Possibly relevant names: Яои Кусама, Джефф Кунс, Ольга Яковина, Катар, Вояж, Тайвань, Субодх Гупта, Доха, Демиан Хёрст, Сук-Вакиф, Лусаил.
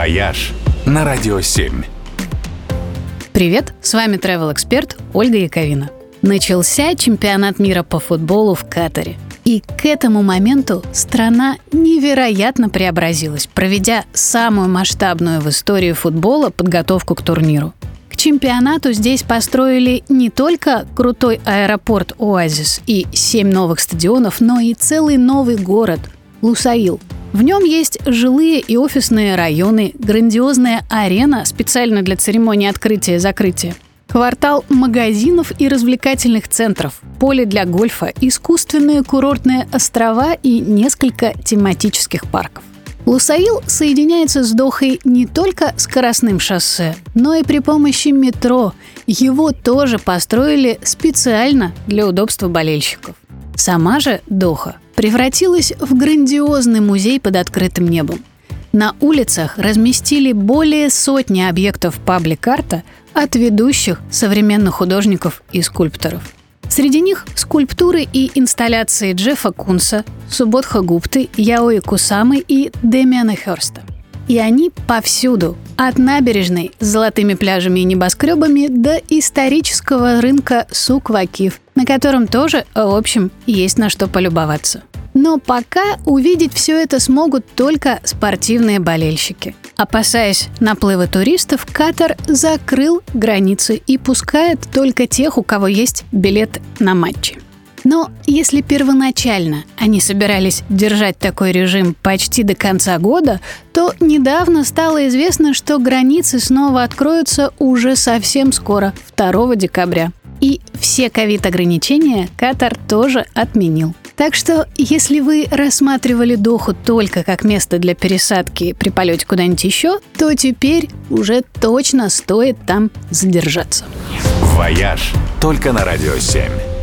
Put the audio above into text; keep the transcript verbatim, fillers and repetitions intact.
«Вояж» на Радио семь. Привет, с вами travel-эксперт Ольга Яковина. Начался чемпионат мира по футболу в Катаре. И к этому моменту страна невероятно преобразилась, проведя самую масштабную в истории футбола подготовку к турниру. К чемпионату здесь построили не только крутой аэропорт «Оазис» и семь новых стадионов, но и целый новый город – Лусаил. В нем есть жилые и офисные районы, грандиозная арена специально для церемонии открытия и закрытия, квартал магазинов и развлекательных центров, поле для гольфа, искусственные курортные острова и несколько тематических парков. Лусаил соединяется с Дохой не только скоростным шоссе, но и при помощи метро. Его тоже построили специально для удобства болельщиков. Сама же Доха превратилась в грандиозный музей под открытым небом. На улицах разместили более сотни объектов паблик-арта от ведущих современных художников и скульпторов. Среди них скульптуры и инсталляции Джеффа Кунса, Субодха Гупты, Яои Кусамы и Демиана Хёрста. И они повсюду, от набережной с золотыми пляжами и небоскребами до исторического рынка Сук-Вакиф, на котором тоже, в общем, есть на что полюбоваться. Но пока увидеть все это смогут только спортивные болельщики. Опасаясь наплыва туристов, Катар закрыл границы и пускает только тех, у кого есть билет на матчи. Но если первоначально они собирались держать такой режим почти до конца года, то недавно стало известно, что границы снова откроются уже совсем скоро, второго декабря. И все ковид-ограничения Катар тоже отменил. Так что, если вы рассматривали Доху только как место для пересадки при полете куда-нибудь еще, то теперь уже точно стоит там задержаться. «Вояж» только на Радио семь.